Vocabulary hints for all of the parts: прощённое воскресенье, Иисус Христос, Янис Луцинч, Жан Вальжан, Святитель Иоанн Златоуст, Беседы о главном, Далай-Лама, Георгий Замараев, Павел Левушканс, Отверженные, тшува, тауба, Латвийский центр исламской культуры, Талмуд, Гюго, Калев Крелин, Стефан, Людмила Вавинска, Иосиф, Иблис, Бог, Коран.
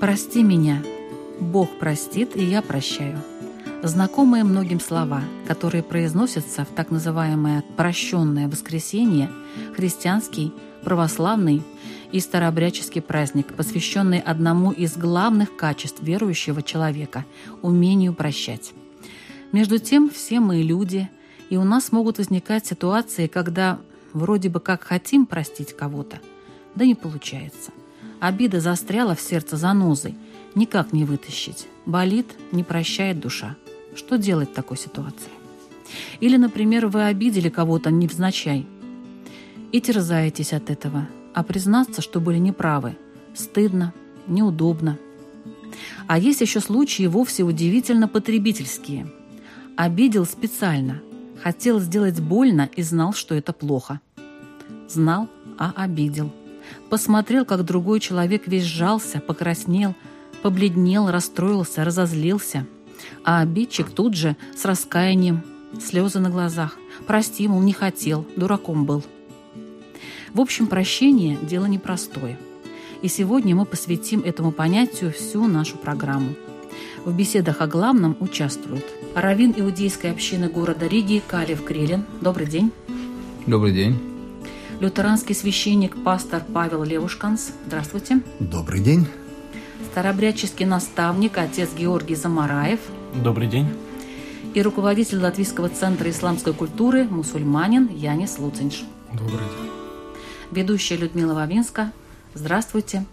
«Прости меня, Бог простит, и я прощаю». Знакомые многим слова, которые произносятся в так называемое «прощённое воскресенье», христианский, православный и старообрядческий праздник, посвященный одному из главных качеств верующего человека – умению прощать. Между тем, все мы люди, и у нас могут возникать ситуации, когда вроде бы как хотим простить кого-то, да не получается. Обида застряла в сердце занозой. Никак не вытащить. Болит, не прощает душа. Что делать в такой ситуации? Или, например, вы обидели кого-то невзначай и терзаетесь от этого. А признаться, что были неправы, стыдно, неудобно. А есть еще случаи вовсе удивительно потребительские. Обидел специально. Хотел сделать больно и знал, что это плохо. Знал, а обидел. Посмотрел, как другой человек весь сжался, покраснел, побледнел, расстроился, разозлился. А обидчик тут же с раскаянием, слезы на глазах. Прости, мол, не хотел, дураком был. В общем, прощение – дело непростое. И сегодня мы посвятим этому понятию всю нашу программу. В беседах о главном участвуют раввин иудейской общины города Риги Калев Крелин. Добрый день. Добрый день. Лютеранский священник, пастор Павел Левушканс. Здравствуйте. Добрый день. Старообрядческий наставник, отец Георгий Замараев. Добрый день. И руководитель Латвийского центра исламской культуры, мусульманин Янис Луцинч. Добрый день. Ведущая Людмила Вавинска. Здравствуйте.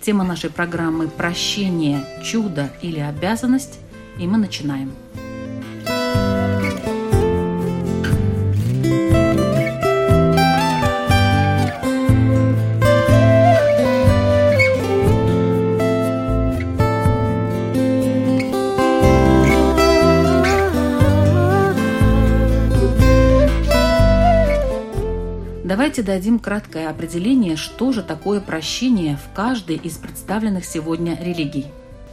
Тема нашей программы «Прощение, чудо или обязанность?» И мы начинаем. Давайте дадим краткое определение, что же такое прощение в каждой из представленных сегодня религий.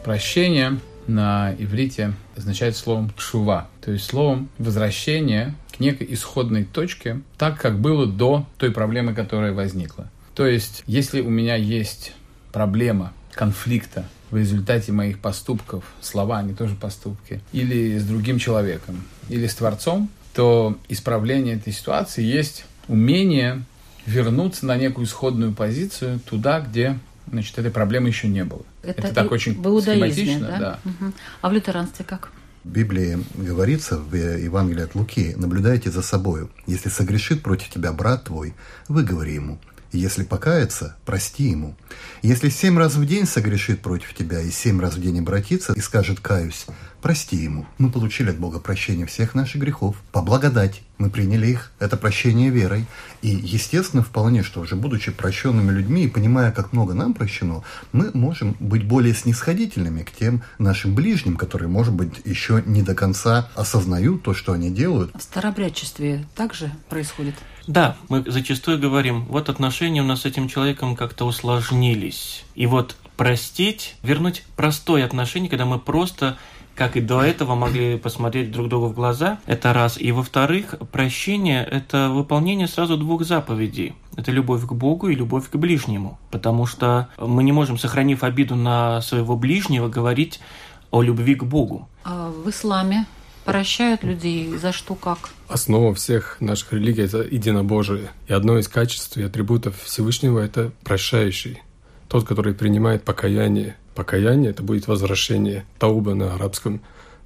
Прощение на иврите означает словом «тшува», то есть словом «возвращение» к некой исходной точке, так, как было до той проблемы, которая возникла. То есть, если у меня есть проблема конфликта в результате моих поступков, слова, они тоже поступки, или с другим человеком, или с Творцом, то исправление этой ситуации есть умение вернуться на некую исходную позицию туда, где, значит, этой проблемы еще не было. Это так очень схематично, да? Угу. А в лютеранстве как? В Библии говорится, в Евангелии от Луки: наблюдайте за собою. Если согрешит против тебя брат твой, выговори ему. Если покаяться, прости ему. Если 7 раз в день согрешит против тебя и 7 раз в день обратится и скажет «каюсь», прости ему. Мы получили от Бога прощение всех наших грехов по благодати. Мы приняли их, это прощение верой. И, естественно, вполне, что уже будучи прощенными людьми и понимая, как много нам прощено, мы можем быть более снисходительными к тем нашим ближним, которые, может быть, еще не до конца осознают то, что они делают. В старообрядчестве также происходит? Да, мы зачастую говорим, вот отношения у нас с этим человеком как-то усложнились. И вот простить, вернуть простое отношение, когда мы просто, как и до этого, могли посмотреть друг другу в глаза, это раз. И во-вторых, прощение – это выполнение сразу 2 заповедей. Это любовь к Богу и любовь к ближнему. Потому что мы не можем, сохранив обиду на своего ближнего, говорить о любви к Богу. А в исламе прощают людей за что, как? Основа всех наших религий – это единобожие. И одно из качеств и атрибутов Всевышнего – это прощающий. Тот, который принимает покаяние. Покаяние – это будет возвращение, тауба на арабском.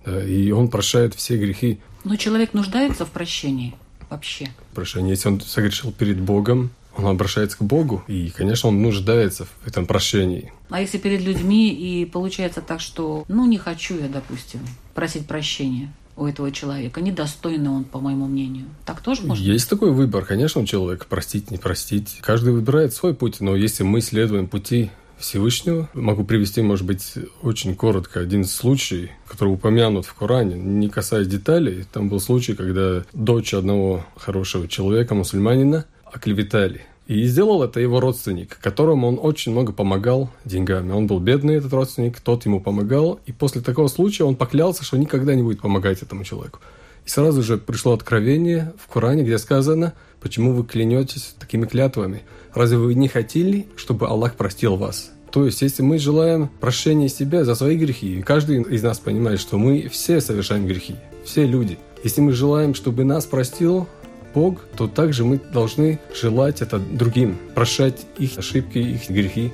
Да, и он прощает все грехи. Но человек нуждается в прощении вообще? Прощение, если он согрешил перед Богом, он обращается к Богу, и, конечно, он нуждается в этом прощении. А если перед людьми и получается так, что, не хочу я, допустим, просить прощения у этого человека, недостойный он, по моему мнению. Так тоже можно? Есть такой выбор, конечно, у человека, простить, не простить. Каждый выбирает свой путь, но если мы следуем пути Всевышнего, могу привести, может быть, очень коротко один случай, который упомянут в Коране, не касаясь деталей. Там был случай, когда дочь одного хорошего человека, мусульманина, оклеветали. И сделал это его родственник, которому он очень много помогал деньгами. Он был бедный, этот родственник, тот ему помогал. И после такого случая он поклялся, что никогда не будет помогать этому человеку. И сразу же пришло откровение в Коране, где сказано, почему вы клянетесь такими клятвами. Разве вы не хотели, чтобы Аллах простил вас? То есть, если мы желаем прощения себя за свои грехи, каждый из нас понимает, что мы все совершаем грехи, все люди. Если мы желаем, чтобы нас простил Бог, то также мы должны желать это другим, прощать их ошибки, их грехи.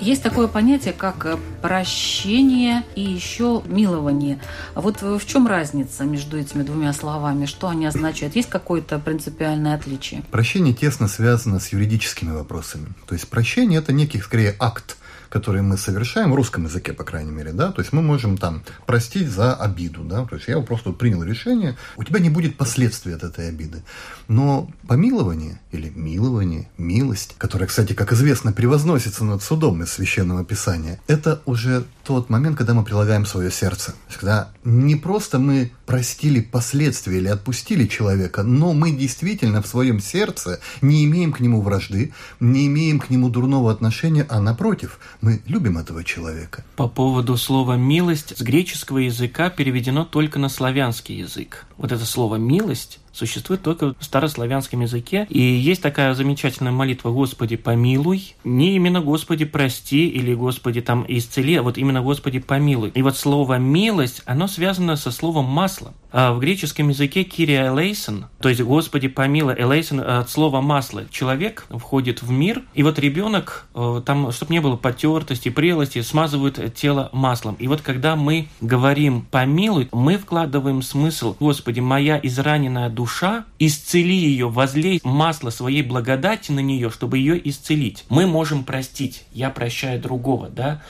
Есть такое понятие, как прощение и еще милование. А вот в чем разница между этими двумя словами? Что они означают? Есть какое-то принципиальное отличие? Прощение тесно связано с юридическими вопросами. То есть прощение – это некий, скорее, акт, которые мы совершаем, в русском языке, по крайней мере, да, то есть мы можем там простить за обиду, да, то есть я просто принял решение, у тебя не будет последствий от этой обиды. Но помилование или милование, милость, которая, кстати, как известно, превозносится над судом из Священного Писания, это уже тот момент, когда мы прилагаем свое сердце. Когда не просто мы простили последствия или отпустили человека, но мы действительно в своем сердце не имеем к нему вражды, не имеем к нему дурного отношения, а напротив, мы любим этого человека. По поводу слова «милость» с греческого языка переведено только на славянский язык. Вот это слово «милость» существует только в старославянском языке. И есть такая замечательная молитва «Господи, помилуй». Не именно «Господи, прости» или «Господи, там, исцели», а вот именно «Господи, помилуй». И вот слово «милость», оно связано со словом «масло». В греческом языке «кирия элейсон», то есть «Господи, помилуй», элейсон от слова «масло». Человек входит в мир, и вот ребенок, там, чтобы не было потертости, прелости, смазывают тело маслом. И вот когда мы говорим «помилуй», мы вкладываем смысл «Господи, моя израненная душа, исцели ее, возлей масло своей благодати на нее, чтобы ее исцелить». Мы можем простить, я прощаю другого, да?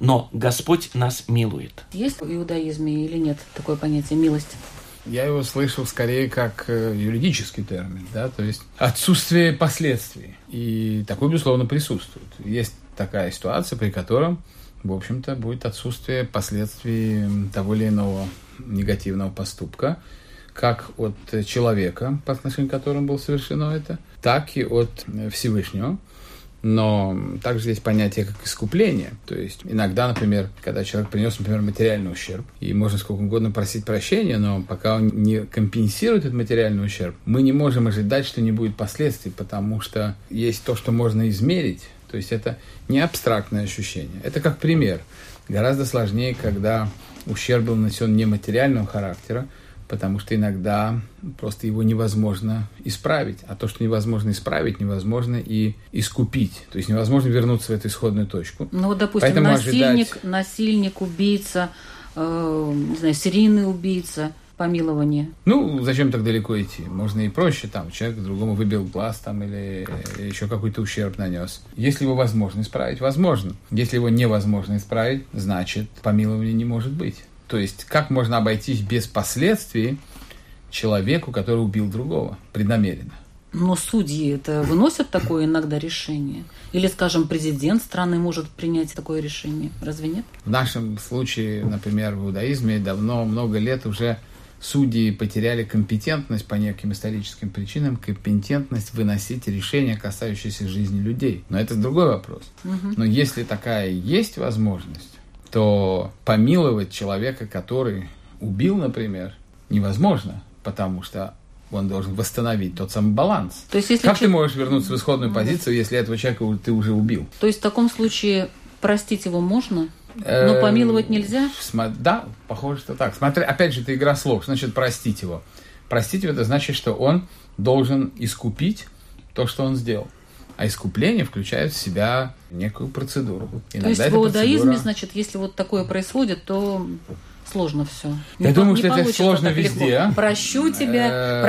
Но Господь нас милует. Есть в иудаизме или нет такое понятие «милость»? Я его слышал скорее как юридический термин, да, то есть отсутствие последствий. И такое, безусловно, присутствует. Есть такая ситуация, при которой, в общем-то, будет отсутствие последствий того или иного негативного поступка, как от человека, по отношению к которому было совершено это, так и от Всевышнего. Но также есть понятие как искупление. То есть иногда, например, когда человек принес, например, материальный ущерб, и можно сколько угодно просить прощения, но пока он не компенсирует этот материальный ущерб, мы не можем ожидать, что не будет последствий, потому что есть то, что можно измерить. То есть это не абстрактное ощущение. Это как пример. Гораздо сложнее, когда ущерб был нанесен нематериального характера, потому что иногда просто его невозможно исправить. А то, что невозможно исправить, невозможно и искупить. То есть невозможно вернуться в эту исходную точку. Ну, вот, допустим, поэтому насильник, убийца, не знаю, серийный убийца, помилование. Ну, зачем так далеко идти? Можно и проще, там, человек другому выбил глаз, там, или еще какой-то ущерб нанес. Если его возможно исправить, возможно. Если его невозможно исправить, значит, помилования не может быть. То есть, как можно обойтись без последствий человеку, который убил другого преднамеренно? Но судьи это выносят такое иногда решение? Или, скажем, президент страны может принять такое решение? Разве нет? В нашем случае, например, в иудаизме давно, много лет уже судьи потеряли компетентность по неким историческим причинам, компетентность выносить решения, касающиеся жизни людей. Но это другой вопрос. Угу. Но если такая есть возможность, то помиловать человека, который убил, например, невозможно, потому что он должен восстановить тот самый баланс. То есть, если как ты можешь вернуться в исходную позицию, если этого человека ты уже убил? То есть в таком случае простить его можно, но помиловать нельзя? Да, похоже, что так. Смотри, опять же, это игра слов. Значит, простить его. Простить его – это значит, что он должен искупить то, что он сделал. А искупление включает в себя некую процедуру. Иногда то есть в иудаизме, значит, если вот такое происходит, то сложно все. Я думаю, что это сложно везде. Прощу тебя,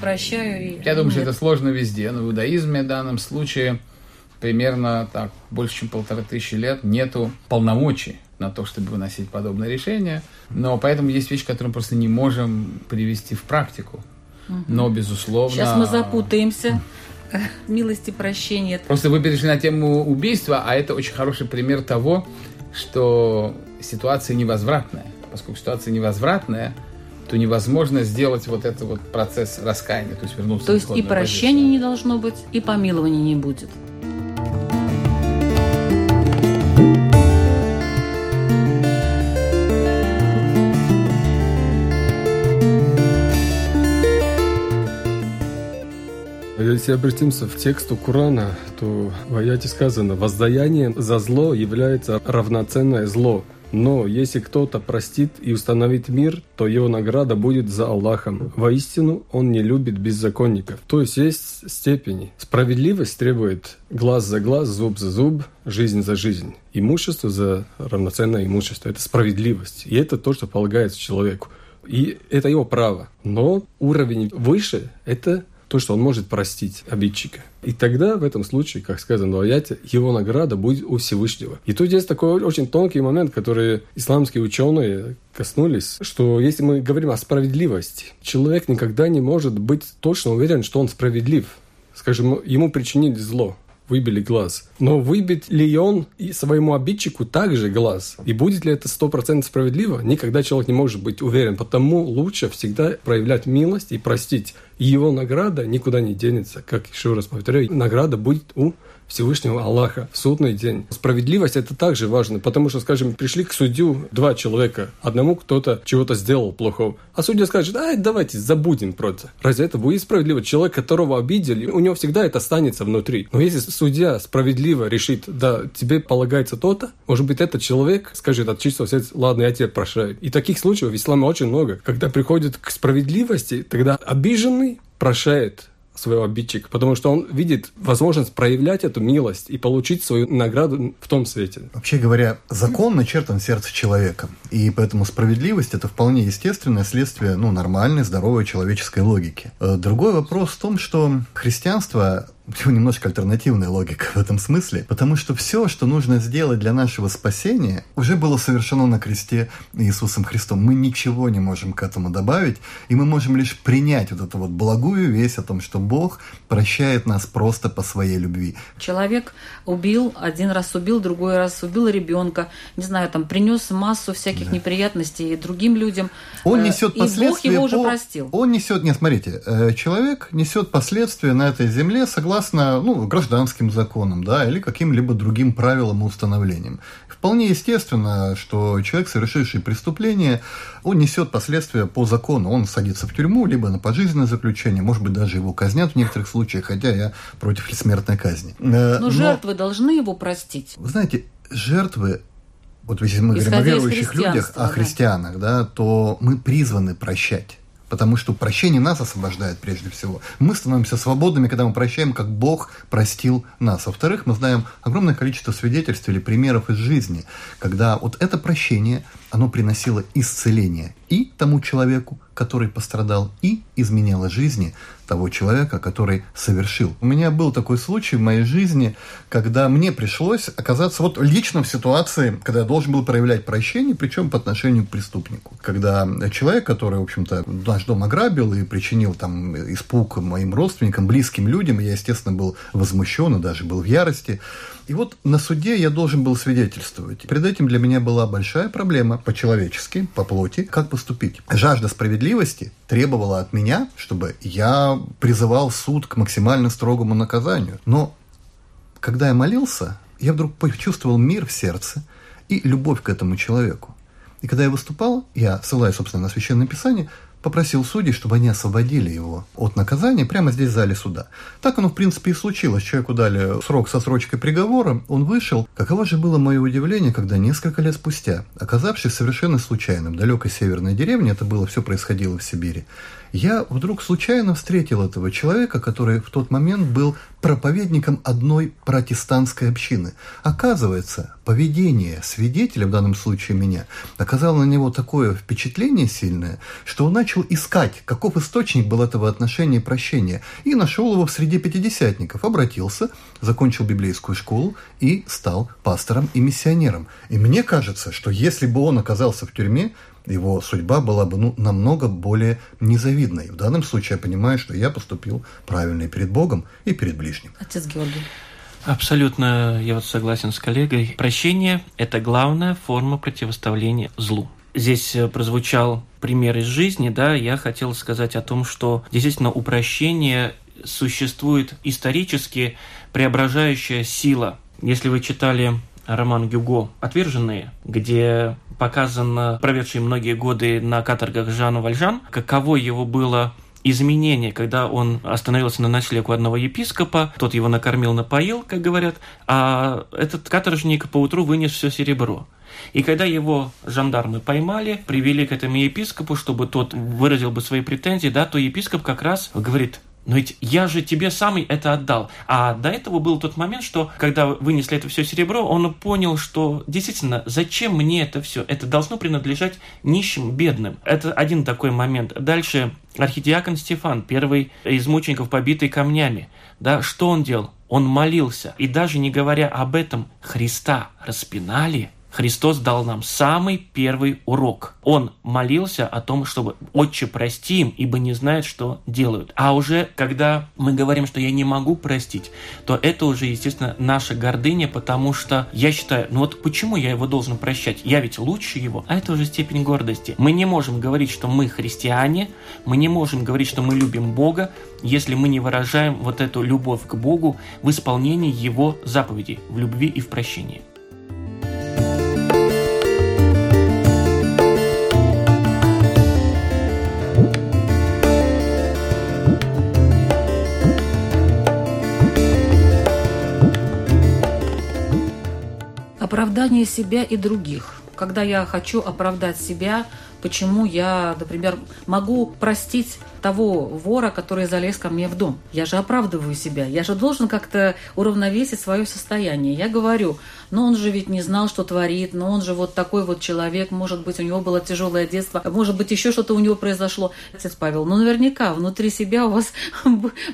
прощаю. Я думаю, что это сложно везде. Но в иудаизме в данном случае примерно так, больше чем 1500 лет нету полномочий на то, чтобы выносить подобные решения. Но поэтому есть вещи, которые мы просто не можем привести в практику. Но, безусловно... Сейчас мы запутаемся. Милости, прощения. Просто вы перешли на тему убийства, а это очень хороший пример того, что ситуация невозвратная. Поскольку ситуация невозвратная, то невозможно сделать вот этот вот процесс раскаяния, то есть вернуться. То есть и прощения не должно быть, и помилования не будет. Если обратимся в тексту Корана, то в аяте сказано: «Воздаяние за зло является равноценное зло, но если кто-то простит и установит мир, то его награда будет за Аллахом. Воистину, он не любит беззаконников». То есть степени. Справедливость требует глаз за глаз, зуб за зуб, жизнь за жизнь. Имущество за равноценное имущество. Это справедливость. И это то, что полагается человеку. И это его право. Но уровень выше — это то, что он может простить обидчика. И тогда, в этом случае, как сказано в аяте, его награда будет у Всевышнего. И тут есть такой очень тонкий момент, который исламские ученые коснулись, что если мы говорим о справедливости, человек никогда не может быть точно уверен, что он справедлив. Скажем, ему причинили зло, выбили глаз. Но выбит ли он и своему обидчику также глаз? И будет ли это 100% справедливо? Никогда человек не может быть уверен. Потому лучше всегда проявлять милость и простить. И его награда никуда не денется. Как еще раз повторяю, награда будет у Всевышнего Аллаха в судный день. Справедливость — это также важно, потому что, скажем, пришли к судью два человека. Одному кто-то чего-то сделал плохого, а судья скажет: давайте забудем просто. Разве это будет справедливо? Человек, которого обидели, у него всегда это останется внутри. Но если судья справедливо решит: да, тебе полагается то-то, может быть, этот человек скажет от чистого сердца: ладно, я тебя прощаю. И таких случаев в исламе очень много. Когда приходит к справедливости, тогда обиженный прощает своего обидчика, потому что он видит возможность проявлять эту милость и получить свою награду в том свете. Вообще говоря, закон начертан в сердце человека, и поэтому справедливость — это вполне естественное следствие нормальной, здоровой человеческой логики. Другой вопрос в том, что христианство — немножко альтернативная логика в этом смысле, потому что все, что нужно сделать для нашего спасения, уже было совершено на кресте Иисусом Христом. Мы ничего не можем к этому добавить, и мы можем лишь принять вот эту вот благую весть о том, что Бог прощает нас просто по своей любви. Человек убил, один раз убил, другой раз убил ребенка, не знаю, там принес массу всяких неприятностей и другим людям. Он несет последствия. И Бог его уже простил. Человек несет последствия на этой земле согласно гражданским законам, или каким-либо другим правилам и установлениям. Вполне естественно, что человек, совершивший преступление, он несет последствия по закону. Он садится в тюрьму, либо на пожизненное заключение, может быть, даже его казнят в некоторых случаях, хотя я против смертной казни. Но жертвы должны его простить. Вы знаете, жертвы, если мы говорим о верующих людях, о христианах, то мы призваны прощать. Потому что прощение нас освобождает прежде всего. Мы становимся свободными, когда мы прощаем, как Бог простил нас. Во-вторых, мы знаем огромное количество свидетельств или примеров из жизни, когда вот это прощение, оно приносило исцеление и тому человеку, который пострадал, и изменяло жизни того человека, который совершил. У меня был такой случай в моей жизни, когда мне пришлось оказаться лично в ситуации, когда я должен был проявлять прощение, причем по отношению к преступнику. Когда человек, который, в общем-то, наш дом ограбил и причинил испуг моим родственникам, близким людям, я, естественно, был возмущен и даже был в ярости. И на суде я должен был свидетельствовать. Перед этим для меня была большая проблема по-человечески, по плоти, как поступить. Жажда справедливости требовала от меня, чтобы я призывал суд к максимально строгому наказанию. Но когда я молился, я вдруг почувствовал мир в сердце и любовь к этому человеку. И когда я выступал, я ссылаюсь, собственно, на Священное Писание, попросил судей, чтобы они освободили его от наказания прямо здесь, в зале суда. Так оно, в принципе, и случилось. Человеку дали срок со срочкой приговора, он вышел. Каково же было мое удивление, когда несколько лет спустя, оказавшись совершенно случайно в далекой северной деревне, это было все происходило в Сибири, я вдруг случайно встретил этого человека, который в тот момент был проповедником одной протестантской общины. Оказывается, поведение свидетеля, в данном случае меня, оказало на него такое впечатление сильное, что он начал искать, каков источник был этого отношения и прощения, и нашел его в среде пятидесятников, обратился, закончил библейскую школу и стал пастором и миссионером. И мне кажется, что если бы он оказался в тюрьме, его судьба была бы намного более незавидной. В данном случае я понимаю, что я поступил правильно и перед Богом, и перед ближним. Отец Георгий. Абсолютно я согласен с коллегой. Прощение – это главная форма противоставления злу. Здесь прозвучал пример из жизни, да, я хотел сказать о том, что действительно у прощения существует исторически преображающая сила. Если вы читали роман Гюго «Отверженные», где показан проведший многие годы на каторгах Жан Вальжан, каково его было изменение, когда он остановился на ночлег у одного епископа, тот его накормил, напоил, как говорят, а этот каторжник поутру вынес все серебро. И когда его жандармы поймали, привели к этому епископу, чтобы тот выразил бы свои претензии, да, то епископ как раз говорит: «Но ведь я же тебе сам это отдал». А до этого был тот момент, что когда вынесли это все серебро, он понял, что действительно, зачем мне это все? Это должно принадлежать нищим, бедным. Это один такой момент. Дальше архидиакон Стефан, первый из мучеников, побитый камнями. Да, что он делал? Он молился. И даже не говоря об этом, Христа распинали. Христос дал нам самый первый урок. Он молился о том, чтобы «Отче, прости им, ибо не знают, что делают». А уже когда мы говорим, что «я не могу простить», то это уже, естественно, наша гордыня, потому что я считаю, ну вот почему я его должен прощать? Я ведь лучше его. А это уже степень гордости. Мы не можем говорить, что мы христиане, мы не можем говорить, что мы любим Бога, если мы не выражаем вот эту любовь к Богу в исполнении Его заповедей, в любви и в прощении. Оправдание себя и других. Когда я хочу оправдать себя, почему я, например, могу простить того вора, который залез ко мне в дом? Я же оправдываю себя, я же должен как-то уравновесить свое состояние. Я говорю: но он же ведь не знал, что творит, но он же вот такой вот человек, может быть, у него было тяжелое детство, может быть, еще что-то у него произошло. Отец Павел, ну наверняка внутри себя у вас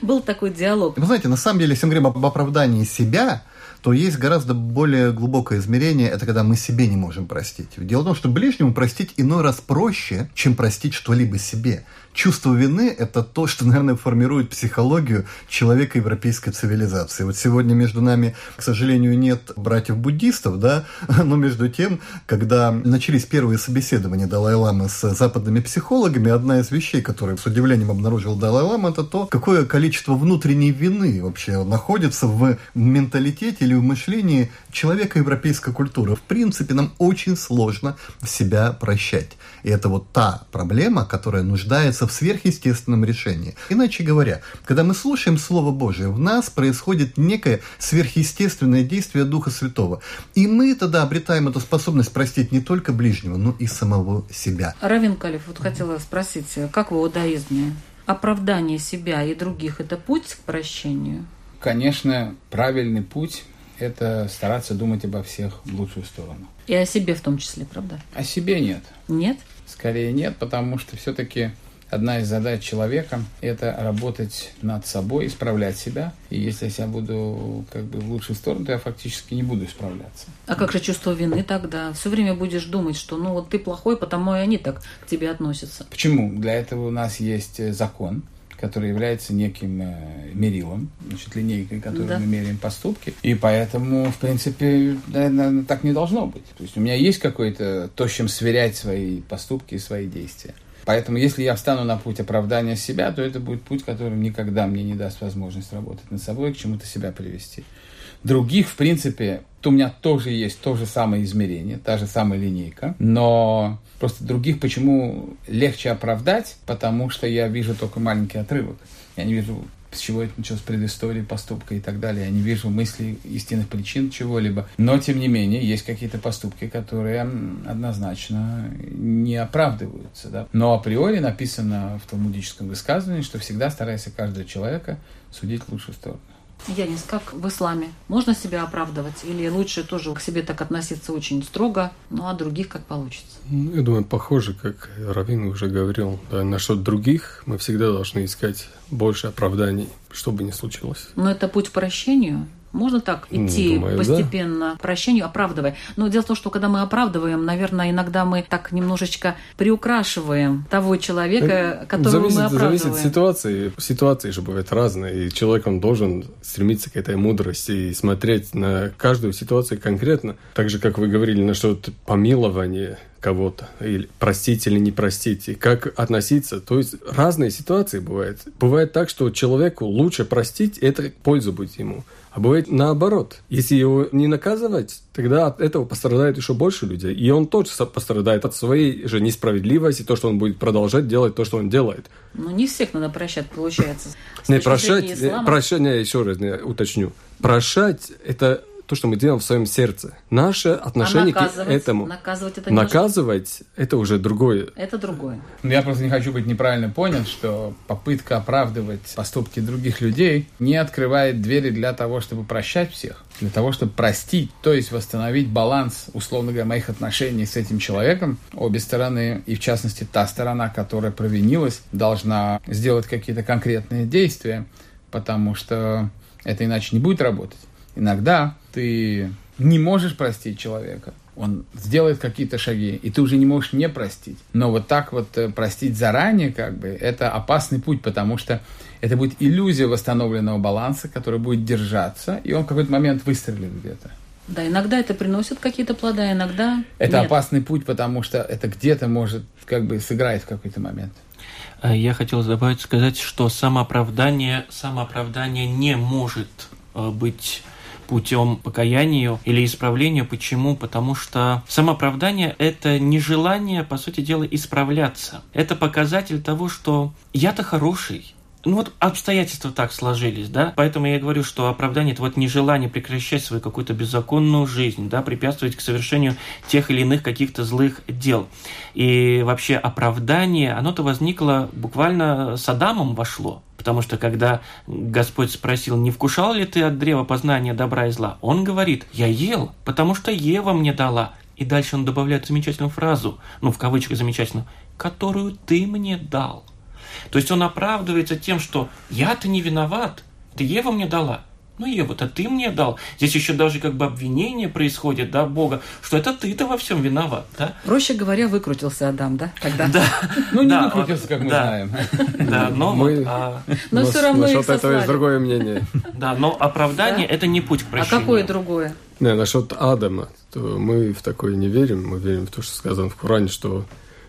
был такой диалог. Вы знаете, на самом деле, если мы говорим об оправдании себя, то есть гораздо более глубокое измерение, это когда мы себе не можем простить. Дело в том, что ближнему простить иной раз проще, чем простить что-либо себе. Чувство вины – это то, что, наверное, формирует психологию человека европейской цивилизации. Вот сегодня между нами, к сожалению, нет братьев-буддистов, да, но между тем, когда начались первые собеседования Далай-Ламы с западными психологами, одна из вещей, которую с удивлением обнаружил Далай-Лама, это то, какое количество внутренней вины вообще находится в менталитете или в мышлении человека европейской культуры. В принципе, нам очень сложно себя прощать. И это вот та проблема, которая нуждается в сверхъестественном решении. Иначе говоря, когда мы слушаем Слово Божие, в нас происходит некое сверхъестественное действие Духа Святого. И мы тогда обретаем эту способность простить не только ближнего, но и самого себя. Равин Калев, вот хотела спросить, как в иудаизме оправдание себя и других – это путь к прощению? Конечно, правильный путь – это стараться думать обо всех в лучшую сторону. И о себе в том числе, правда? О себе нет. Нет? Скорее нет, потому что все-таки одна из задач человека – это работать над собой, исправлять себя. И если я себя буду в лучшую сторону, то я фактически не буду исправляться. А как же чувство вины тогда? Все время будешь думать, что ну вот ты плохой, потому и они так к тебе относятся. Почему? Для этого у нас есть закон, который является неким мерилом, линейкой, которой мы меряем поступки. И поэтому, в принципе, наверное, так не должно быть. То есть у меня есть какое-то то, с чем сверять свои поступки и свои действия. Поэтому, если я встану на путь оправдания себя, то это будет путь, который никогда мне не даст возможность работать над собой и к чему-то себя привести. Других, в принципе, то у меня тоже есть то же самое измерение, та же самая линейка, но просто других почему легче оправдать, потому что я вижу только маленький отрывок. Я не вижу, с чего это началось, предыстории, поступка и так далее. Я не вижу мыслей, истинных причин чего-либо. Но, тем не менее, есть какие-то поступки, которые однозначно не оправдываются. Да? Но априори написано в талмудическом высказывании, что всегда старайся каждого человека судить в лучшую сторону. Янис, как в исламе? Можно себя оправдывать? Или лучше тоже к себе так относиться очень строго, ну а других как получится? Я думаю, похоже, как раввин уже говорил, да, насчет других мы всегда должны искать больше оправданий, что бы ни случилось. Но это путь к прощению? Можно так идти, думаю, постепенно, да, прощению, оправдывая? Но дело в том, что когда мы оправдываем, наверное, иногда мы так немножечко приукрашиваем того человека, которого мы оправдываем. Зависит от ситуации. Ситуации же бывают разные, и человек, он должен стремиться к этой мудрости и смотреть на каждую ситуацию конкретно. Так же, как вы говорили насчет помилования кого-то, или простить или не простить, и как относиться. То есть разные ситуации бывают. Бывает так, что человеку лучше простить, это пользу будет ему. А бывает наоборот. Если его не наказывать, тогда от этого пострадает еще больше людей. И он тоже пострадает от своей же несправедливости, то, что он будет продолжать делать то, что он делает. Ну, не всех надо прощать, получается. Не прощать, прощение, еще раз уточню. Прощать – это то, что мы делаем в своем сердце. Наше отношение к этому. Наказывать – это уже другое. Это другое. Я просто не хочу быть неправильно понят, что попытка оправдывать поступки других людей не открывает двери для того, чтобы прощать всех, для того, чтобы простить, то есть восстановить баланс, условно говоря, моих отношений с этим человеком. Обе стороны, и в частности та сторона, которая провинилась, должна сделать какие-то конкретные действия, потому что это иначе не будет работать. Иногда ты не можешь простить человека, он сделает какие-то шаги, и ты уже не можешь не простить. Но вот так вот простить заранее, как бы, это опасный путь, потому что это будет иллюзия восстановленного баланса, который будет держаться, и он в какой-то момент выстрелит где-то. Да, иногда это приносит какие-то плоды, а иногда это нет. Опасный путь, потому что это где-то может как бы сыграть в какой-то момент. Я хотел добавить, сказать, что самооправдание не может быть путем покаяния или исправления. Почему? Потому что самооправдание – это нежелание, по сути дела, исправляться. Это показатель того, что я-то хороший. Ну вот обстоятельства так сложились, да? Поэтому я говорю, что оправдание – это вот нежелание прекращать свою какую-то беззаконную жизнь, да, препятствовать к совершению тех или иных каких-то злых дел. И вообще оправдание, оно-то возникло буквально с Адамом вошло. Потому что, когда Господь спросил, не вкушал ли ты от древа познания добра и зла, он говорит, я ел, потому что Ева мне дала. И дальше он добавляет замечательную фразу, ну, в кавычках замечательную, которую ты мне дал. То есть он оправдывается тем, что я-то не виноват, ты Ева мне дала. Ну, Ева-то ты мне дал. Здесь еще даже как бы обвинение происходит, да, Бога, что это ты-то во всем виноват, да? Проще говоря, выкрутился Адам, да, тогда? Да. Ну, не выкрутился, как мы знаем. Да, но все равно их сослали. Насчет этого есть другое мнение. Да, но оправдание – это не путь к прощению. А какое другое? Да, насчет Адама. Мы в такое не верим. Мы верим в то, что сказано в Коране, что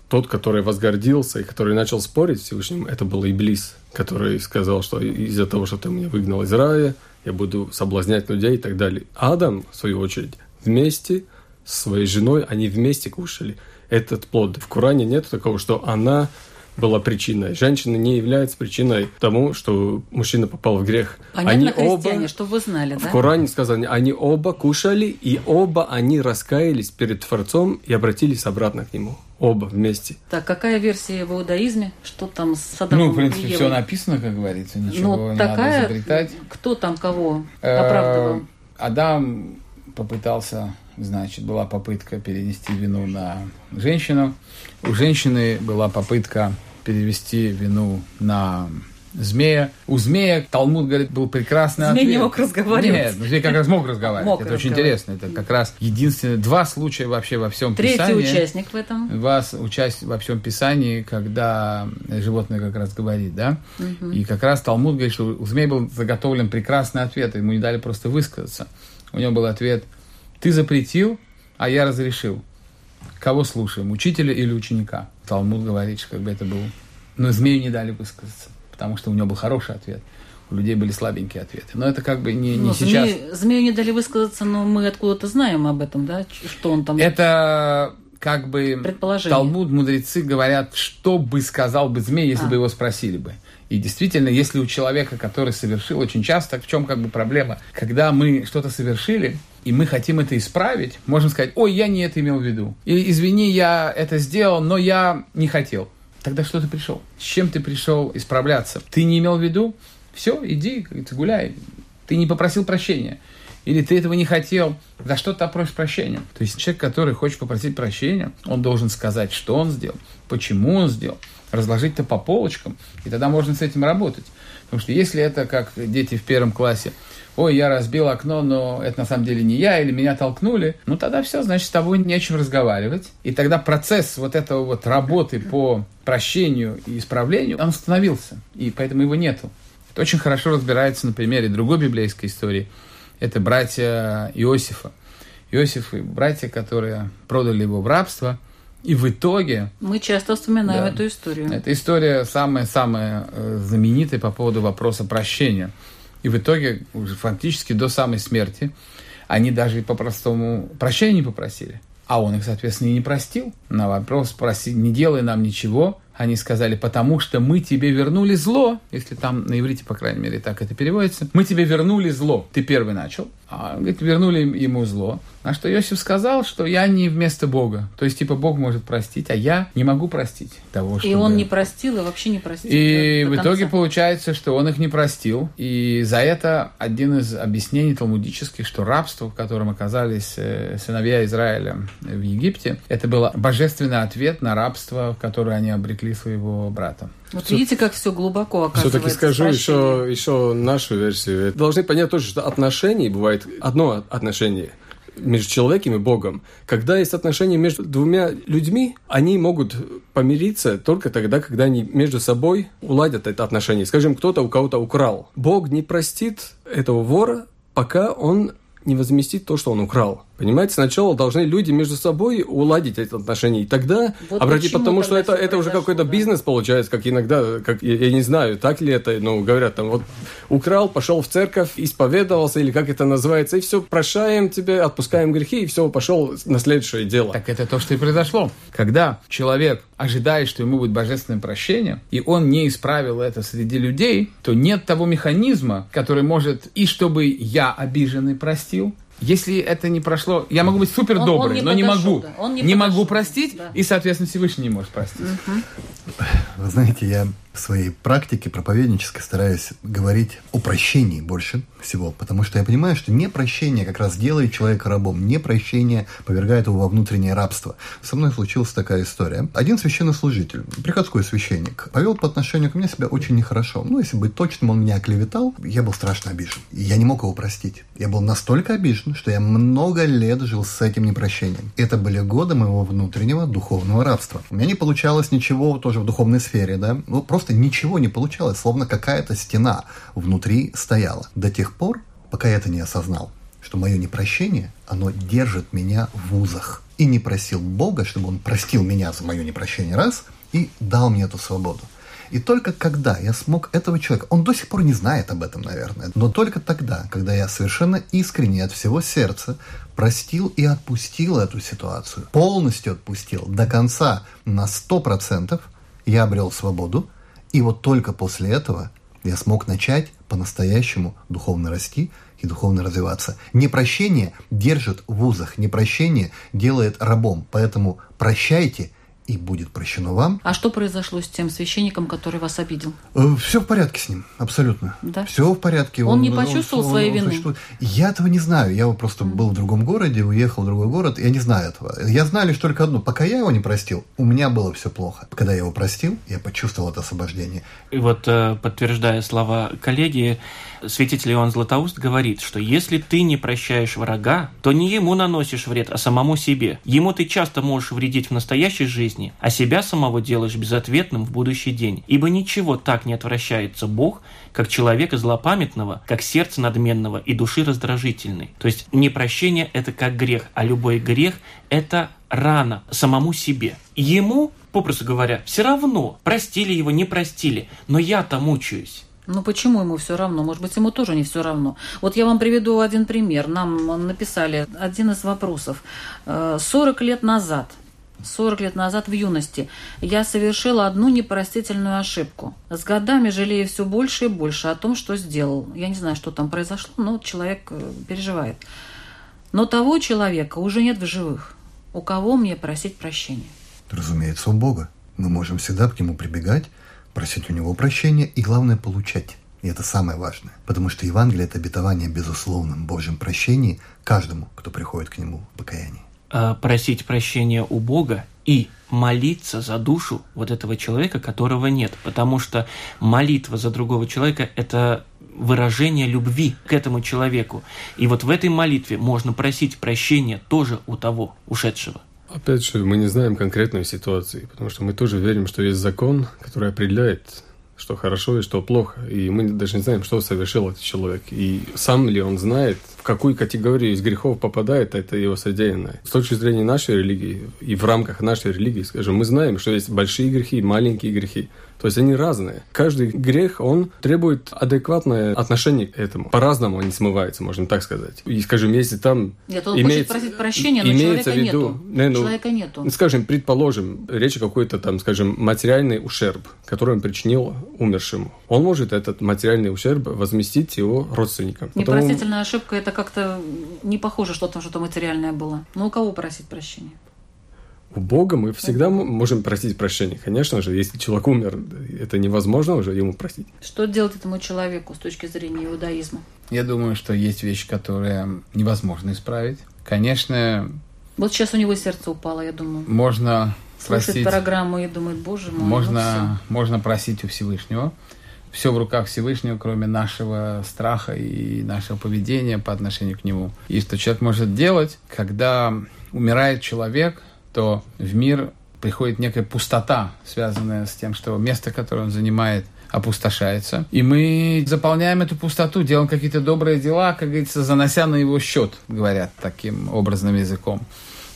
тот, который возгордился и который начал спорить с Всевышним, это был Иблис, который сказал, что из-за того, что ты меня выгнал из рая, я буду соблазнять людей и так далее. Адам, в свою очередь, вместе с своей женой, они вместе кушали этот плод. В Коране нет такого, что она была причиной. Женщина не является причиной тому, что мужчина попал в грех. Понятно, христиане, чтобы вы знали, да? В Коране сказано, они оба кушали, и оба они раскаялись перед Творцом и обратились обратно к Нему. Оба вместе. Так, какая версия в иудаизме? Что там с Адамом и Евой? Ну, в принципе, все написано, как говорится, ничего не надо изобретать. Кто там кого оправдывал? Адам попытался, значит, была попытка перенести вину на женщину. У женщины была попытка перевести вину на змея. У змея, Талмуд говорит, был прекрасный ответ. Змей не мог разговаривать. Нет, змей как раз мог разговаривать. Это очень интересно. Это как раз единственные два случая вообще во всем Писании. Третий участник в этом. Вас участник во всем Писании, когда животное как раз говорит, да? Угу. И как раз Талмуд говорит, что у змея был заготовлен прекрасный ответ, ему не дали просто высказаться. У него был ответ: «Ты запретил, а я разрешил». Кого слушаем, учителя или ученика? Талмуд говорит, что как бы это был... Но змею не дали высказаться, потому что у него был хороший ответ. У людей были слабенькие ответы. Но это как бы не сейчас. Змею не дали высказаться, но мы откуда-то знаем об этом, да? Что он там... Это как бы Талмуд, мудрецы говорят, что бы сказал бы змей, если бы его спросили бы. И действительно, если у человека, который совершил очень часто, в чем как бы проблема? Когда мы что-то совершили, и мы хотим это исправить, можем сказать: «Ой, я не это имел в виду». Или «Извини, я это сделал, но я не хотел». Тогда что ты пришел? С чем ты пришел исправляться? Ты не имел в виду? Все, иди, гуляй. Ты не попросил прощения. Или ты этого не хотел. За что ты просишь прощения? То есть человек, который хочет попросить прощения, он должен сказать, что он сделал, почему он сделал, разложить это по полочкам, и тогда можно с этим работать. Потому что если это как дети в первом классе: «Ой, я разбил окно, но это на самом деле не я», или «Меня толкнули», ну тогда все, значит, с тобой не о чем разговаривать. И тогда процесс вот этого вот работы по прощению и исправлению, он остановился, и поэтому его нету. Это очень хорошо разбирается на примере другой библейской истории. Это братья Иосифа. Иосиф и братья, которые продали его в рабство. И в итоге... Мы часто вспоминаем эту историю. Эта история самая-самая знаменитая по поводу вопроса прощения. И в итоге уже фактически до самой смерти они даже и по-простому прощения не попросили. А он их, соответственно, и не простил. На вопрос: «Проси, не делай нам ничего», они сказали: «Потому что мы тебе вернули зло». Если там на иврите, по крайней мере, так это переводится. «Мы тебе вернули зло. Ты первый начал». А он говорит: вернули ему зло. На что Иосиф сказал, что я не вместо Бога. То есть, типа, Бог может простить, а я не могу простить того, что... И он не простил, и вообще не простил. И в итоге получается, что он их не простил. И за это один из объяснений талмудических, что рабство, в котором оказались сыновья Израиля в Египте, это был божественный ответ на рабство, в которое они обрекли своего брата. Вот видите, как все глубоко оказывается. Все-таки скажу еще нашу версию. Должны понять тоже, что отношения бывает одно отношение между человеком и Богом. Когда есть отношения между двумя людьми, они могут помириться только тогда, когда они между собой уладят это отношение. Скажем, кто-то у кого-то украл. Бог не простит этого вора, пока он не возместит то, что он украл. Понимаете, сначала должны люди между собой уладить эти отношения. И тогда, вот потому что это уже какой-то бизнес получается, как иногда, как, я не знаю, так ли это, но говорят, там, вот украл, пошел в церковь, исповедовался, или как это называется, и все, прощаем тебе, отпускаем грехи, и все, пошел на следующее дело. Так это то, что и произошло. Когда человек ожидает, что ему будет божественное прощение, и он не исправил это среди людей, то нет того механизма, который может, и чтобы я обиженный простил. Если это не прошло, я могу быть супер добрый, но не могу. Не могу простить, и, соответственно, Всевышний не может простить. Вы знаете, я в своей практике проповеднической стараюсь говорить о прощении больше всего, потому что я понимаю, что непрощение как раз делает человека рабом, непрощение повергает его во внутреннее рабство. Со мной случилась такая история. Один священнослужитель, приходской священник, повел по отношению ко мне себя очень нехорошо. Ну, если быть точным, он меня оклеветал, я был страшно обижен, и я не мог его простить. Я был настолько обижен, что я много лет жил с этим непрощением. Это были годы моего внутреннего духовного рабства. У меня не получалось ничего тоже в духовной сфере, да, ну, просто ничего не получалось, словно какая-то стена внутри стояла. До тех пор, пока я это не осознал, что мое непрощение, оно держит меня в узах. И не просил Бога, чтобы Он простил меня за мое непрощение раз и дал мне эту свободу. И только когда я смог этого человека, он до сих пор не знает об этом, наверное, но только тогда, когда я совершенно искренне от всего сердца простил и отпустил эту ситуацию, полностью отпустил, до конца, на 100%, я обрел свободу. И вот только после этого я смог начать по-настоящему духовно расти и духовно развиваться. Непрощение держит в узах, непрощение делает рабом. Поэтому прощайте, и будет прощено вам. А что произошло с тем священником, который вас обидел? Все в порядке с ним, абсолютно. Да? Все в порядке. Он не почувствовал своей вины? Я этого не знаю. Я просто был в другом городе, уехал в другой город. Я не знаю этого. Я знаю лишь только одно. Пока я его не простил, у меня было все плохо. Когда я его простил, я почувствовал это освобождение. И вот, подтверждая слова коллеги, святитель Иоанн Златоуст говорит, что если ты не прощаешь врага, то не ему наносишь вред, а самому себе. Ему ты часто можешь вредить в настоящей жизни, а себя самого делаешь безответным в будущий день. Ибо ничего так не отвращается Бог, как человека злопамятного, как сердца надменного и души раздражительной. То есть непрощение – это как грех, а любой грех – это рана самому себе. Ему, попросту говоря, все равно, простили его, не простили, но я-то мучаюсь. Ну почему ему все равно? Может быть, ему тоже не все равно. Вот я вам приведу один пример. Нам написали один из вопросов. 40 лет назад в юности я совершила одну непростительную ошибку. С годами жалею все больше и больше о том, что сделал. Я не знаю, что там произошло, но человек переживает. Но того человека уже нет в живых. У кого мне просить прощения? Разумеется, у Бога. Мы можем всегда к Нему прибегать, просить у Него прощения и, главное, получать. И это самое важное. Потому что Евангелие – это обетование о безусловном Божьем прощении каждому, кто приходит к Нему в покаянии. Просить прощения у Бога и молиться за душу вот этого человека, которого нет. Потому что молитва за другого человека – это выражение любви к этому человеку. И вот в этой молитве можно просить прощения тоже у того ушедшего. Опять же, мы не знаем конкретной ситуации, потому что мы тоже верим, что есть закон, который определяет, что хорошо и что плохо. И мы даже не знаем, что совершил этот человек. И сам ли он знает, в какую категорию из грехов попадает это его содеянное. С точки зрения нашей религии и в рамках нашей религии, скажем, мы знаем, что есть большие грехи и маленькие грехи. То есть они разные. Каждый грех, он требует адекватное отношение к этому. По-разному они смываются, можно так сказать. И, скажем, если там... Нет, он хочет просить прощения, но человека нету. Человека нету. Скажем, предположим, речь о какой-то там, скажем, материальный ущерб, который он причинил умершему. Он может этот материальный ущерб возместить его родственникам. Непростительная ошибка, это как-то не похоже, что там что-то материальное было. Но у кого просить прощения? У Бога мы всегда можем просить прощения. Конечно же, если человек умер, это невозможно уже ему простить. Что делать этому человеку с точки зрения иудаизма? Я думаю, что есть вещи, которые невозможно исправить. Конечно... Вот сейчас у него сердце упало, я думаю. Можно слушать просить... программу и думать, боже мой, можно просить у Всевышнего. Все в руках Всевышнего, кроме нашего страха и нашего поведения по отношению к Нему. И что человек может делать, когда умирает человек... то в мир приходит некая пустота, связанная с тем, что место, которое он занимает, опустошается. И мы заполняем эту пустоту, делаем какие-то добрые дела, как говорится, занося на его счет, говорят таким образным языком.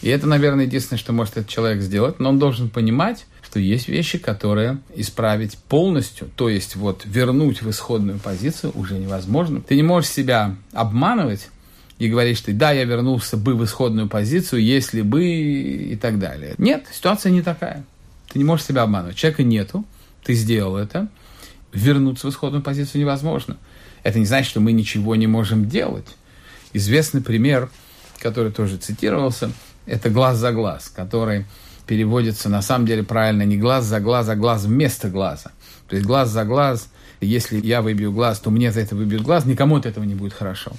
И это, наверное, единственное, что может этот человек сделать. Но он должен понимать, что есть вещи, которые исправить полностью, то есть вот вернуть в исходную позицию уже невозможно. Ты не можешь себя обманывать, и говоришь ты, да, я вернулся бы в исходную позицию, если бы и так далее. Нет, ситуация не такая. Ты не можешь себя обманывать. Человека нету, ты сделал это. Вернуться в исходную позицию невозможно. Это не значит, что мы ничего не можем делать. Известный пример, который тоже цитировался, это глаз за глаз, который переводится на самом деле правильно не глаз за глаз, а глаз вместо глаза. То есть глаз за глаз, если я выбью глаз, то мне за это выбьют глаз, никому от этого не будет хорошо.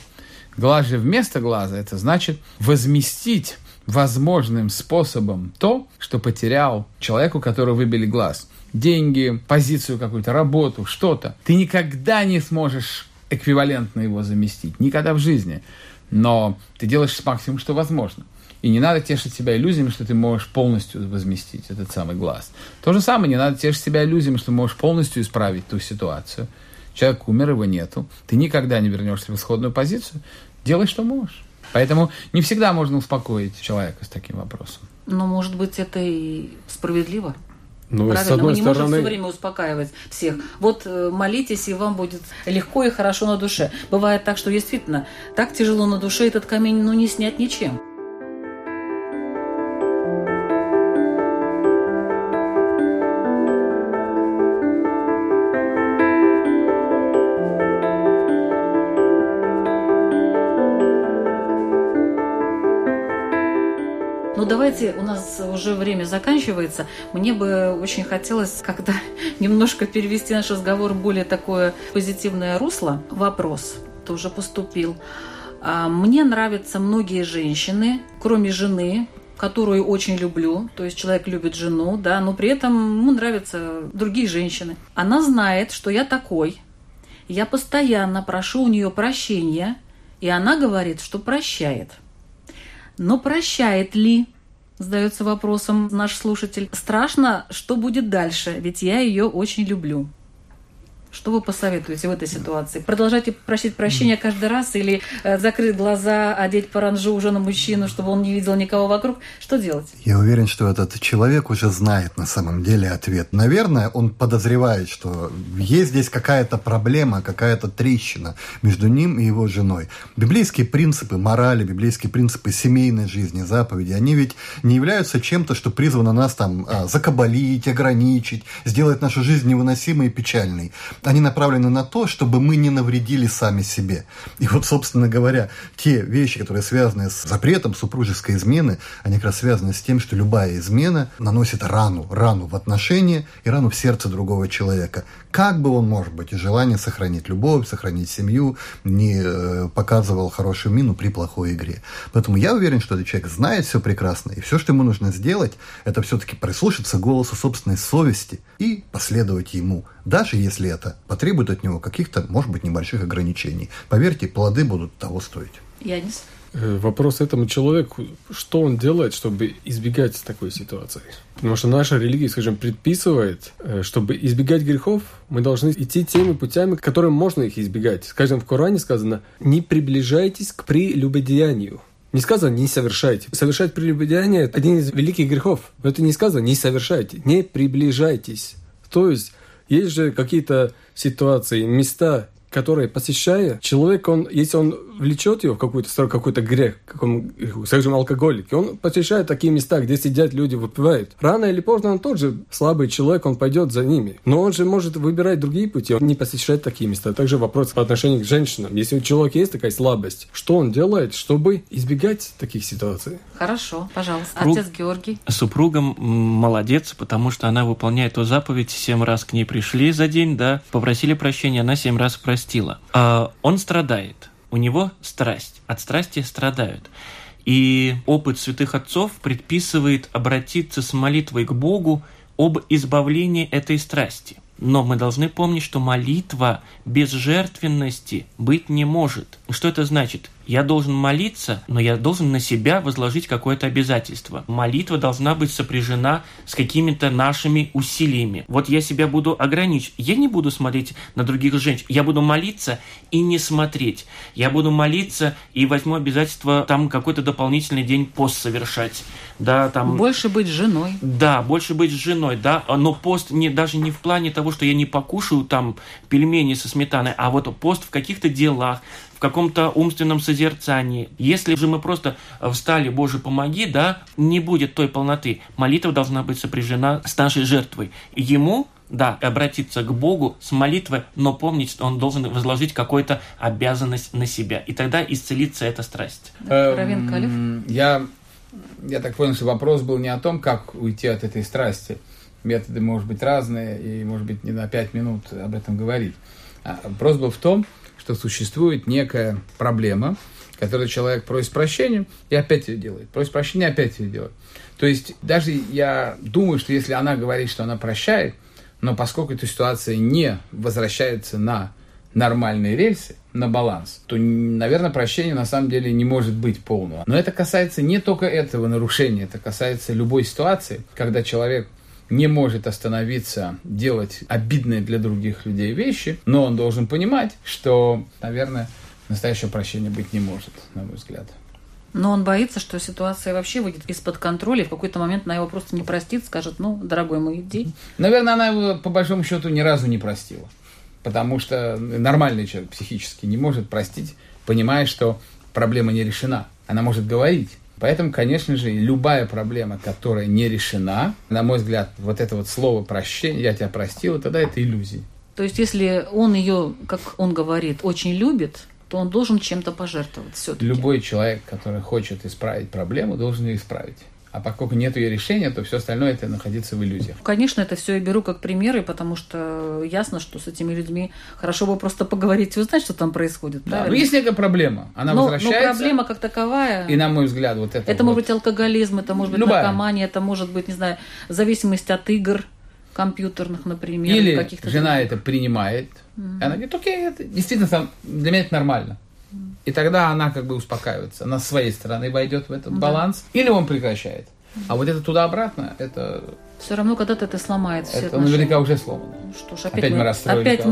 Глаз же вместо глаза – это значит возместить возможным способом то, что потерял человеку, которого выбили глаз. Деньги, позицию какую-то, работу, что-то. Ты никогда не сможешь эквивалентно его заместить. Никогда в жизни. Но ты делаешь максимум, что возможно. И не надо тешить себя иллюзиями, что ты можешь полностью возместить этот самый глаз. То же самое, не надо тешить себя иллюзиями, что можешь полностью исправить ту ситуацию. Человек умер, его нету. Ты никогда не вернешься в исходную позицию. Делай, что можешь. Поэтому не всегда можно успокоить человека с таким вопросом. Но, может быть, это и справедливо. Ну, правильно, мы не можем все время успокаивать всех. Вот молитесь, и вам будет легко и хорошо на душе. Бывает так, что действительно так тяжело на душе, этот камень не снять ничем. Давайте, у нас уже время заканчивается. Мне бы очень хотелось как-то немножко перевести наш разговор в более такое позитивное русло. Вопрос тоже поступил. Мне нравятся многие женщины, кроме жены, которую очень люблю. То есть человек любит жену, да, но при этом ему нравятся другие женщины. Она знает, что я такой. Я постоянно прошу у нее прощения, и она говорит, что прощает. Но прощает ли? Задается вопросом наш слушатель. Страшно, что будет дальше, ведь я ее очень люблю. Что вы посоветуете в этой ситуации? Продолжайте просить прощения каждый раз или закрыть глаза, одеть паранджу уже на мужчину, чтобы он не видел никого вокруг? Что делать? Я уверен, что этот человек уже знает на самом деле ответ. Наверное, он подозревает, что есть здесь какая-то проблема, какая-то трещина между ним и его женой. Библейские принципы морали, библейские принципы семейной жизни, заповеди, они ведь не являются чем-то, что призвано нас там закабалить, ограничить, сделать нашу жизнь невыносимой и печальной. Они направлены на то, чтобы мы не навредили сами себе. И вот, собственно говоря, те вещи, которые связаны с запретом супружеской измены, они как раз связаны с тем, что любая измена наносит рану. Рану в отношения и рану в сердце другого человека. Как бы он, может быть, и желание сохранить любовь, сохранить семью, не показывал хорошую мину при плохой игре. Поэтому я уверен, что этот человек знает все прекрасно, и все, что ему нужно сделать, это все-таки прислушаться к голосу собственной совести и последовать ему, даже если это потребует от него каких-то, может быть, небольших ограничений. Поверьте, плоды будут того стоить. Янис? Вопрос этому человеку, что он делает, чтобы избегать такой ситуации. Потому что наша религия, скажем, предписывает, чтобы избегать грехов, мы должны идти теми путями, которыми можно их избегать. Скажем, в Коране сказано «не приближайтесь к прелюбодеянию». Не сказано «не совершайте». Совершать прелюбодеяние – это один из великих грехов. Но это не сказано «не совершайте», «не приближайтесь». То есть же какие-то ситуации, места, которые, посещая, человек, если он влечет его в какой-то грех, скажем, алкоголик, он посещает такие места, где сидят люди, выпивают. Рано или поздно он тоже слабый человек, он пойдет за ними. Но он же может выбирать другие пути, он не посещает такие места. Также вопрос по отношению к женщинам. Если у человека есть такая слабость, что он делает, чтобы избегать таких ситуаций? Хорошо, пожалуйста. Отец Георгий. Супруга молодец, потому что она выполняет эту заповедь. 7 раз к ней пришли за день, да, попросили прощения, она 7 раз простила. Он страдает, у него страсть, от страсти страдают. И опыт святых отцов предписывает обратиться с молитвой к Богу об избавлении этой страсти. Но мы должны помнить, что молитва без жертвенности быть не может. Что это значит? Я должен молиться, но я должен на себя возложить какое-то обязательство. Молитва должна быть сопряжена с какими-то нашими усилиями. Вот я себя буду ограничивать. Я не буду смотреть на других женщин. Я буду молиться и не смотреть. Я буду молиться и возьму обязательство там какой-то дополнительный день пост совершать. Да, там... Больше быть женой. Да, больше быть женой. Да, но пост даже не в плане того, что я не покушаю там пельмени со сметаной, а вот пост в каких-то делах, в каком-то умственном созерцании. Если же мы просто встали, Боже, помоги, да, не будет той полноты. Молитва должна быть сопряжена с нашей жертвой. Ему, да, обратиться к Богу с молитвой, но помнить, что он должен возложить какую-то обязанность на себя. И тогда исцелится эта страсть. Равин Калев? Я так понял, что вопрос был не о том, как уйти от этой страсти. Методы, может быть, разные, и, может быть, не на 5 минут об этом говорить. Вопрос был в том, что существует некая проблема, которую человек просит прощения, и опять ее делает. Просит прощения, опять ее делает. То есть даже я думаю, что если она говорит, что она прощает, но поскольку эта ситуация не возвращается на нормальные рельсы, на баланс, то, наверное, прощения на самом деле не может быть полного. Но это касается не только этого нарушения, это касается любой ситуации, когда человек не может остановиться делать обидные для других людей вещи, но он должен понимать, что, наверное, настоящего прощения быть не может, на мой взгляд. Но он боится, что ситуация вообще выйдет из-под контроля, и в какой-то момент она его просто не простит, скажет, дорогой мой, иди. Наверное, она его, по большому счету, ни разу не простила, потому что нормальный человек психически не может простить, понимая, что проблема не решена. Она может говорить. Поэтому, конечно же, любая проблема, которая не решена, на мой взгляд, вот это слово «прощение», «я тебя простила», тогда это иллюзия. То есть, если он ее, как он говорит, очень любит, то он должен чем-то пожертвовать все-таки. Любой человек, который хочет исправить проблему, должен ее исправить. А поскольку нет ее решения, то все остальное это находится в иллюзиях. Конечно, это все я беру как примеры, потому что ясно, что с этими людьми хорошо бы просто поговорить и узнать, что там происходит. Да, есть некая проблема, она возвращается. Но проблема как таковая. И на мой взгляд, вот это. Это может быть алкоголизм, это может быть наркомания, это может быть, не знаю, зависимость от игр компьютерных, например. Или каких-то жена это принимает, и она говорит, окей, это действительно для меня это нормально. И тогда она как бы успокаивается. Она с своей стороны войдет в этот баланс. Или он прекращает. А вот это туда-обратно, это Все равно когда-то это сломает все отношения. Наверняка уже сломано. Что ж, опять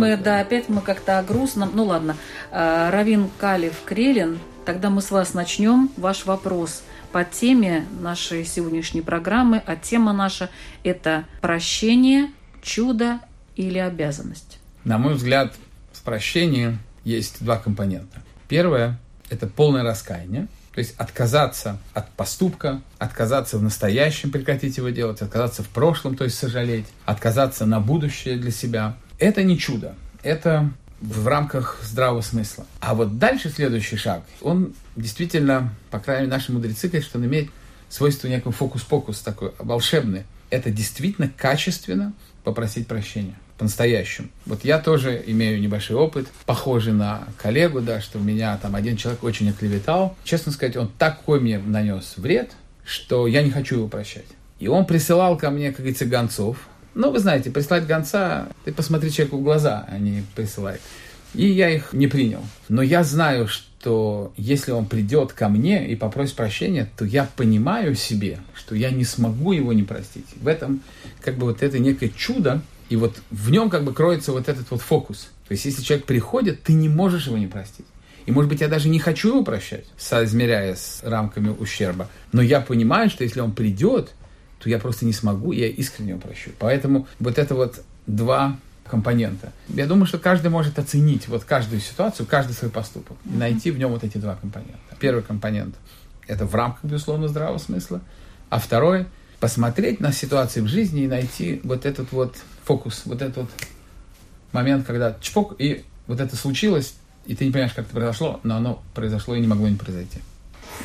мы как-то о грустном. Ну ладно, раввин Калев Крелин, тогда мы с вас начнем ваш вопрос по теме нашей сегодняшней программы. А тема наша – это прощение, чудо или обязанность? На мой взгляд, в прощении есть два компонента. Первое – это полное раскаяние. То есть отказаться от поступка, отказаться в настоящем, прекратить его делать, отказаться в прошлом, то есть сожалеть, отказаться на будущее для себя. Это не чудо, это в рамках здравого смысла. А вот дальше следующий шаг, он действительно, по крайней мере, наши мудрецы говорят, что он имеет свойство некого фокус-покус такой, волшебный. Это действительно качественно попросить прощения. По-настоящему. Вот я тоже имею небольшой опыт, похожий на коллегу, да, что меня там один человек очень оклеветал. Честно сказать, он такой мне нанес вред, что я не хочу его прощать. И он присылал ко мне, как говорится, гонцов. Ну, вы знаете, прислать гонца, ты посмотри человеку в глаза, а не присылай. И я их не принял. Но я знаю, что если он придет ко мне и попросит прощения, то я понимаю себе, что я не смогу его не простить. В этом как бы вот это некое чудо. И вот в нем как бы кроется вот этот вот фокус. То есть, если человек приходит, ты не можешь его не простить. И, может быть, я даже не хочу его прощать, соизмеряя с рамками ущерба. Но я понимаю, что если он придет, то я просто не смогу, и я искренне его прощу. Поэтому вот это вот два компонента. Я думаю, что каждый может оценить вот каждую ситуацию, каждый свой поступок. И найти в нем вот эти два компонента. Первый компонент – это в рамках, безусловно, здравого смысла. А второй – посмотреть на ситуацию в жизни и найти вот этот вот фокус, вот этот вот момент, когда чпок, и вот это случилось, и ты не понимаешь, как это произошло, но оно произошло и не могло не произойти.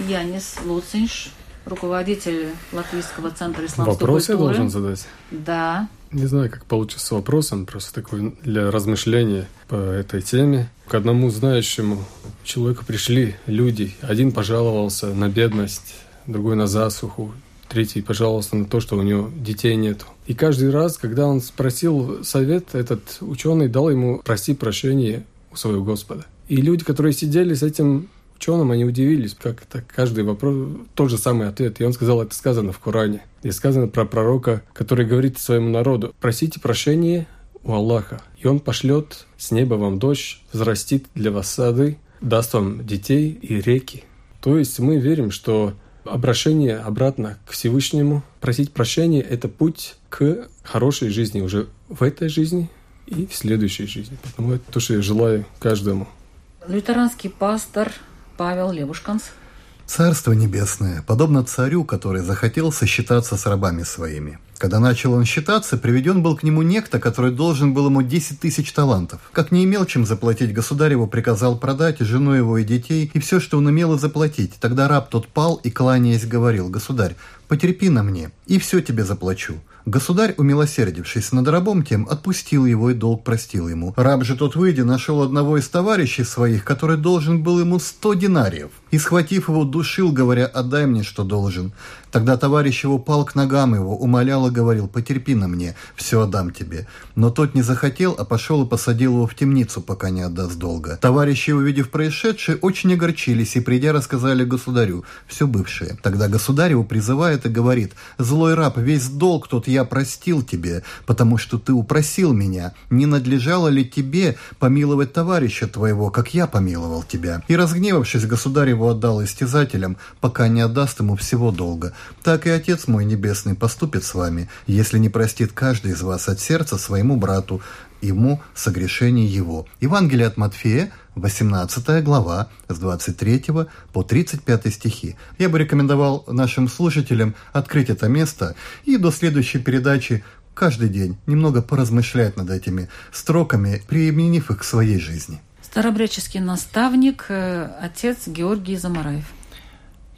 Янис Луцинч, руководитель Латвийского центра исламской культуры. Вопрос я должен задать? Да. Не знаю, как получится с вопросом, просто такое для размышления по этой теме. К одному знающему человеку пришли люди. Один пожаловался на бедность, другой на засуху, третий, пожалуйста, на то, что у него детей нет. И каждый раз, когда он спросил совет, этот ученый дал ему прощение у своего Господа. И люди, которые сидели с этим ученым, они удивились, как это каждый вопрос, тот же самый ответ. И он сказал, это сказано в Коране. И сказано про пророка, который говорит своему народу, просите прощения у Аллаха, и он пошлет с неба вам дождь, взрастит для вас сады, даст вам детей и реки. То есть мы верим, что обращение обратно к Всевышнему, просить прощения — это путь к хорошей жизни уже в этой жизни и в следующей жизни. Поэтому это то, что я желаю каждому. Лютеранский пастор Павел Левушканс. Царство небесное подобно царю, который захотел сосчитаться с рабами своими. Когда начал он считаться, приведен был к нему некто, который должен был ему 10 000 талантов. Как не имел чем заплатить, государь его приказал продать, жену его и детей, и все, что он имел, и заплатить. Тогда раб тот пал и, кланяясь, говорил, «Государь, потерпи на мне, и все тебе заплачу». Государь, умилосердившись над рабом тем, отпустил его и долг простил ему. Раб же тот, выйдя, нашел одного из товарищей своих, который должен был ему 100 динариев. И, схватив его, душил, говоря, «Отдай мне, что должен». Тогда товарищ его пал к ногам его, умолял и говорил, «Потерпи на мне, все отдам тебе». Но тот не захотел, а пошел и посадил его в темницу, пока не отдаст долга. Товарищи, увидев происшедшее, очень огорчились и, придя, рассказали государю, все бывшее. Тогда государь его призывает и говорит, «Злой раб, весь долг тот я простил тебе, потому что ты упросил меня. Не надлежало ли тебе помиловать товарища твоего, как я помиловал тебя?» И, разгневавшись, государь его отдал истязателям, пока не отдаст ему всего долга. «Так и Отец мой Небесный поступит с вами, если не простит каждый из вас от сердца своему брату, ему согрешение его». Евангелие от Матфея, 18 глава, с 23 по 35 стихи. Я бы рекомендовал нашим слушателям открыть это место и до следующей передачи каждый день немного поразмышлять над этими строками, применив их к своей жизни. Старообрядческий наставник, отец Георгий Замараев.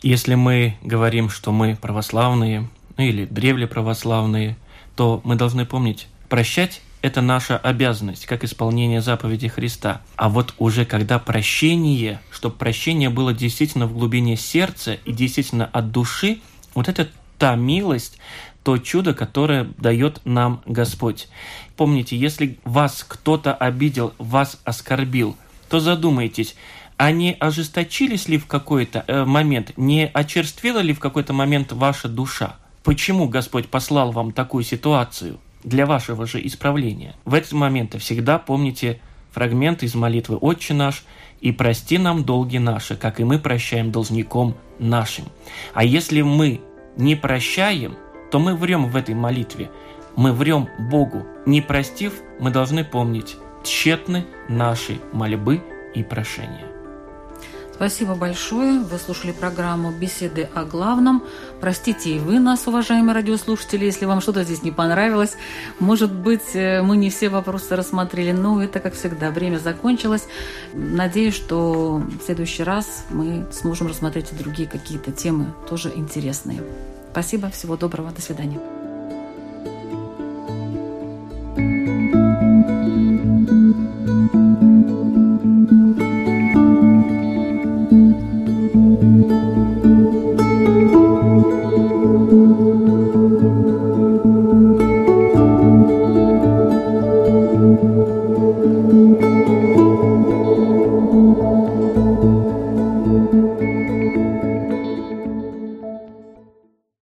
Если мы говорим, что мы православные, ну или древлеправославные, то мы должны помнить, прощать – это наша обязанность, как исполнение заповедей Христа. А вот уже когда прощение, чтобы прощение было действительно в глубине сердца и действительно от души, вот это та милость, то чудо, которое дает нам Господь. Помните, если вас кто-то обидел, вас оскорбил, то задумайтесь – а не ожесточились ли в какой-то момент, не очерствела ли в какой-то момент ваша душа? Почему Господь послал вам такую ситуацию для вашего же исправления? В этот момент всегда помните фрагмент из молитвы «Отче наш» и «Прости нам долги наши, как и мы прощаем должником нашим». А если мы не прощаем, то мы врем в этой молитве, мы врем Богу. Не простив, мы должны помнить: тщетны наши мольбы и прошения. Спасибо большое. Вы слушали программу «Беседы о главном». Простите и вы нас, уважаемые радиослушатели, если вам что-то здесь не понравилось. Может быть, мы не все вопросы рассмотрели, но это, как всегда, время закончилось. Надеюсь, что в следующий раз мы сможем рассмотреть и другие какие-то темы, тоже интересные. Спасибо, всего доброго, до свидания.